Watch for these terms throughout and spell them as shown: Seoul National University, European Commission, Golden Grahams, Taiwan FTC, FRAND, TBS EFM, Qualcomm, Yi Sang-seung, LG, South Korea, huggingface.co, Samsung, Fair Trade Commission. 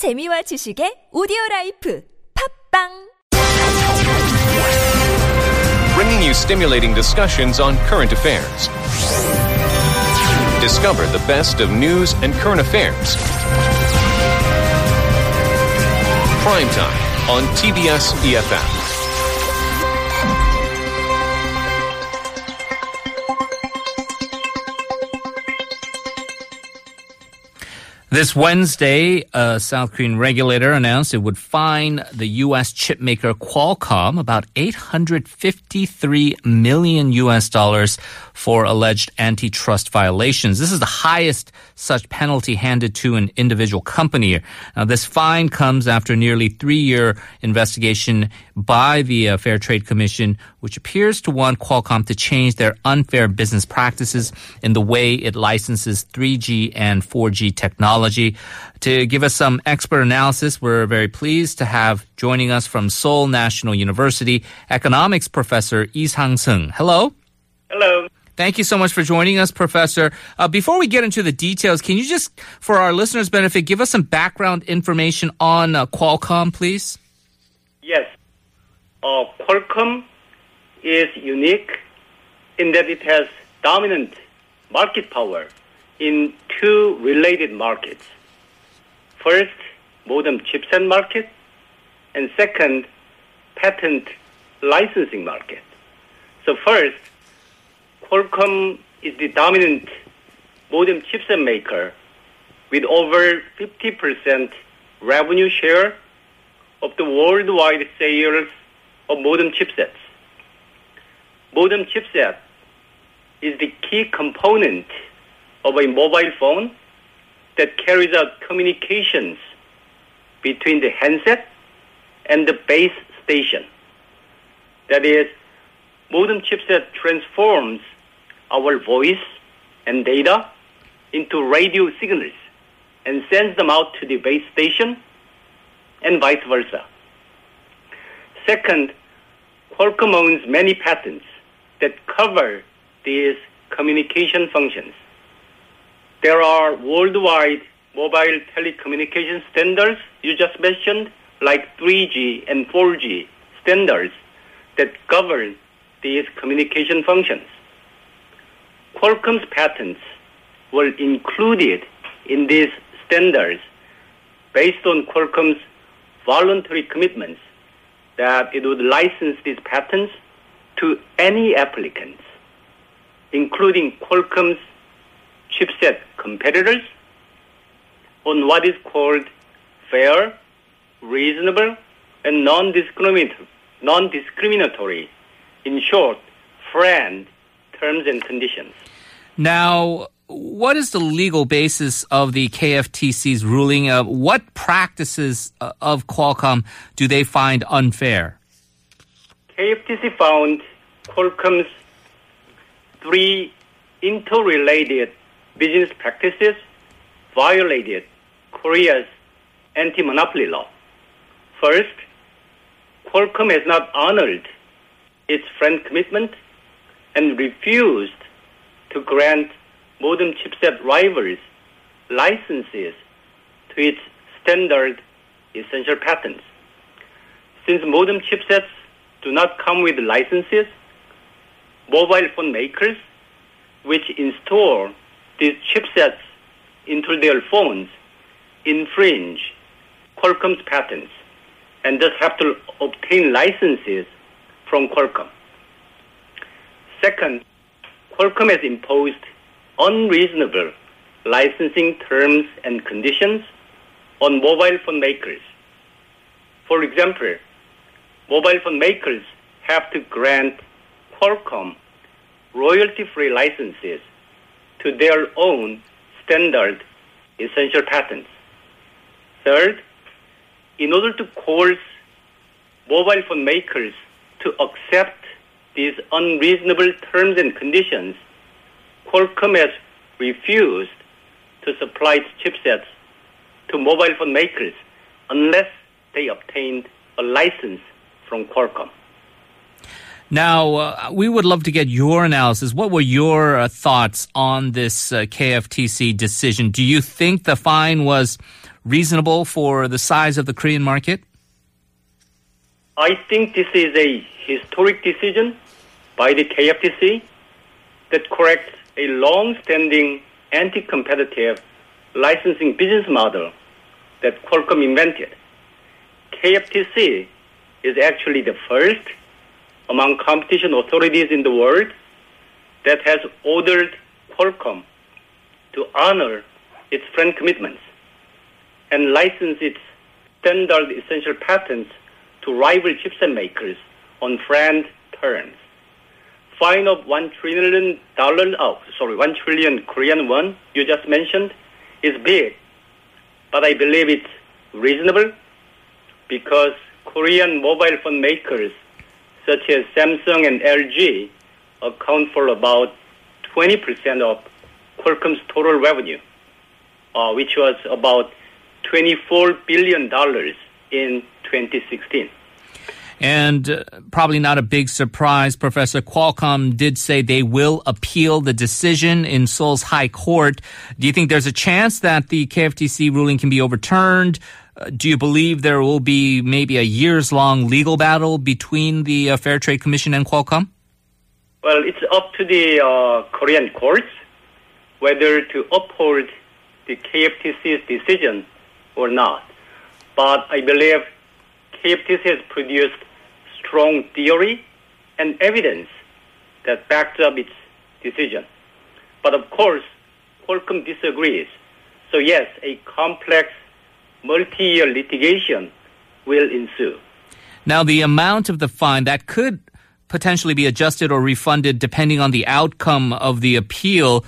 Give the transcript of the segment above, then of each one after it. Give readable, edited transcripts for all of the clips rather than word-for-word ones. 재미와 지식의 오디오 라이프 팝빵. Bringing you stimulating discussions on current affairs. Discover the best of news and current affairs. Primetime on TBS EFM. This Wednesday, a South Korean regulator announced it would fine the U.S. chipmaker Qualcomm about $853 million for alleged antitrust violations. This is the highest such penalty handed to an individual company. Now, this fine comes after nearly 3-year investigation by the Fair Trade Commission, which appears to want Qualcomm to change their unfair business practices in the way it licenses 3G and 4G technology. To give us some expert analysis, we're very pleased to have joining us from Seoul National University, economics professor Yi Sang-seung. Hello. Hello. Thank you so much for joining us, Professor. Before we get into the details, can you just, for our listeners' benefit, give us some background information on Qualcomm, please? Yes. Qualcomm is unique in that it has dominant market power in two related markets. First, modem chipset market, and second, patent licensing market. So first, Qualcomm is the dominant modem chipset maker with over 50% revenue share of the worldwide sales of modem chipsets. Modem chipset is the key component of a mobile phone that carries out communications between the handset and the base station. That is, modem chipset transforms our voice and data into radio signals and sends them out to the base station and vice versa. Second, Qualcomm owns many patents that cover these communication functions. There are worldwide mobile telecommunication standards you just mentioned, like 3G and 4G standards that govern these communication functions. Qualcomm's patents were included in these standards based on Qualcomm's voluntary commitments that it would license these patents to any applicants, including Qualcomm's chipset competitors, on what is called fair, reasonable, and non-discriminatory, in short, FRAND terms and conditions. Now, what is the legal basis of the KFTC's ruling? What practices of Qualcomm do they find unfair? KFTC found Qualcomm's three interrelated business practices violated Korea's anti-monopoly law. First, Qualcomm has not honored its FRAND commitment and refused to grant modem chipset rivals licenses to its standard essential patents. Since modem chipsets do not come with licenses, mobile phone makers, which install these chipsets into their phones, infringe Qualcomm's patents and thus have to obtain licenses from Qualcomm. Second, Qualcomm has imposed unreasonable licensing terms and conditions on mobile phone makers. For example, mobile phone makers have to grant Qualcomm royalty-free licenses to their own standard essential patents. Third, in order to coerce mobile phone makers to accept these unreasonable terms and conditions, Qualcomm has refused to supply its chipsets to mobile phone makers unless they obtained a license from Qualcomm. Now, we would love to get your analysis. What were your thoughts on this KFTC decision? Do you think the fine was reasonable for the size of the Korean market? I think this is a historic decision by the KFTC that corrects a long-standing anti-competitive licensing business model that Qualcomm invented. KFTC is actually the first among competition authorities in the world that has ordered Qualcomm to honor its FRAND commitments and license its standard essential patents to rival chipset makers on FRAND terms. Fine of $1 trillion Korean won you just mentioned is big, but I believe it's reasonable because Korean mobile phone makers such as Samsung and LG account for about 20% of Qualcomm's total revenue, which was about $24 billion in 2016. And probably not a big surprise, Professor, Qualcomm did say they will appeal the decision in Seoul's High Court. Do you think there's a chance that the KFTC ruling can be overturned? Do you believe there will be maybe a years-long legal battle between the Fair Trade Commission and Qualcomm? Well, it's up to the Korean courts whether to uphold the KFTC's decision or not. But I believe KFTC has produced strong theory and evidence that backs up its decision. But of course, Qualcomm disagrees. So yes, a complex multi-year litigation will ensue. Now, the amount of the fine that could potentially be adjusted or refunded depending on the outcome of the appeal.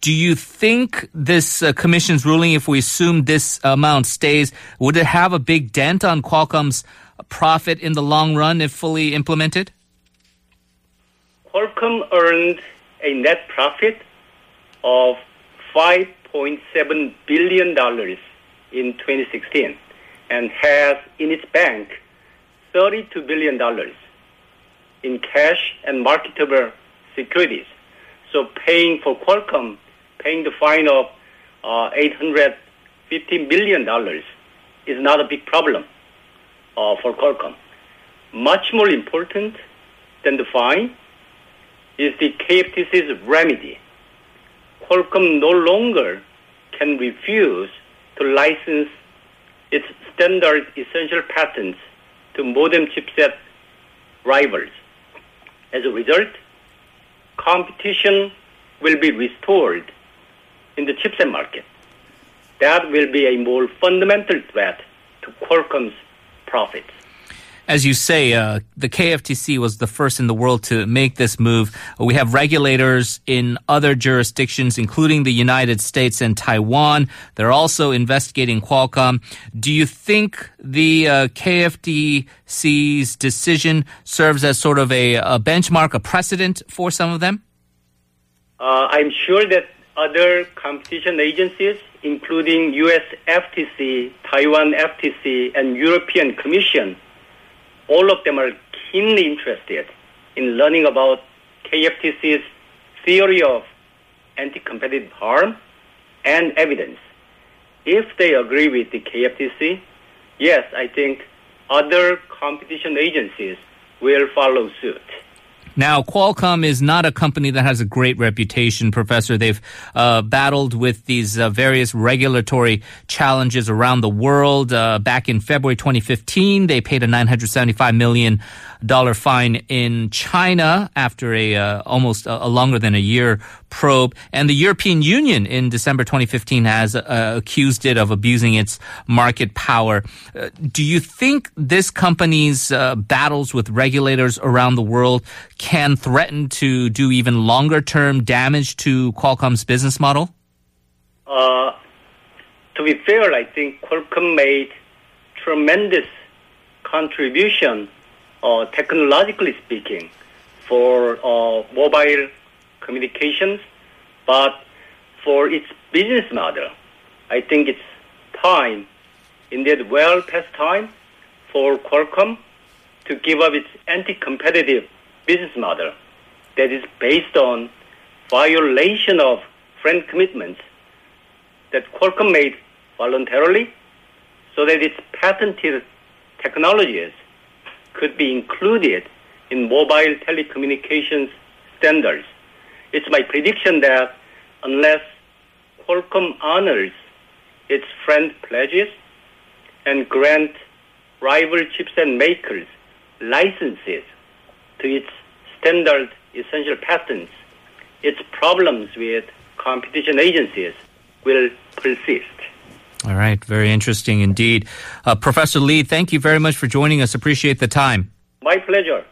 Do you think this commission's ruling, if we assume this amount stays, would it have a big dent on Qualcomm's profit in the long run if fully implemented? Qualcomm earned a net profit of $5.7 billion in 2016 and has in its bank $32 billion. In cash and marketable securities. So Qualcomm paying the fine of $850 million is not a big problem for Qualcomm. Much more important than the fine is the KFTC's remedy. Qualcomm no longer can refuse to license its standard essential patents to modem chipset rivals. As a result, competition will be restored in the chipset market. That will be a more fundamental threat to Qualcomm's profits. As you say, the KFTC was the first in the world to make this move. We have regulators in other jurisdictions, including the United States and Taiwan. They're also investigating Qualcomm. Do you think the KFTC's decision serves as sort of a benchmark, a precedent for some of them? I'm sure that other competition agencies, including U.S. FTC, Taiwan FTC, and European Commission, all of them are keenly interested in learning about KFTC's theory of anti-competitive harm and evidence. If they agree with the KFTC, yes, I think other competition agencies will follow suit. Now, Qualcomm is not a company that has a great reputation, Professor. They've battled with these various regulatory challenges around the world. Back in February 2015, they paid a $975 million fine in China after almost a longer than a year probe. And the European Union in December 2015 has accused it of abusing its market power. Do you think this company's battles with regulators around the world can threaten to do even longer-term damage to Qualcomm's business model? To be fair, I think Qualcomm made tremendous contribution, technologically speaking, for mobile communications. But for its business model, I think it's time, indeed well past time, for Qualcomm to give up its anti-competitive business model that is based on violation of FRAND commitments that Qualcomm made voluntarily so that its patented technologies could be included in mobile telecommunications standards. It's my prediction that unless Qualcomm honors its FRAND pledges and grant rival chipset makers licenses to its standard essential patents, its problems with competition agencies will persist. All right. Very interesting indeed. Professor Lee, thank you very much for joining us. Appreciate the time. My pleasure.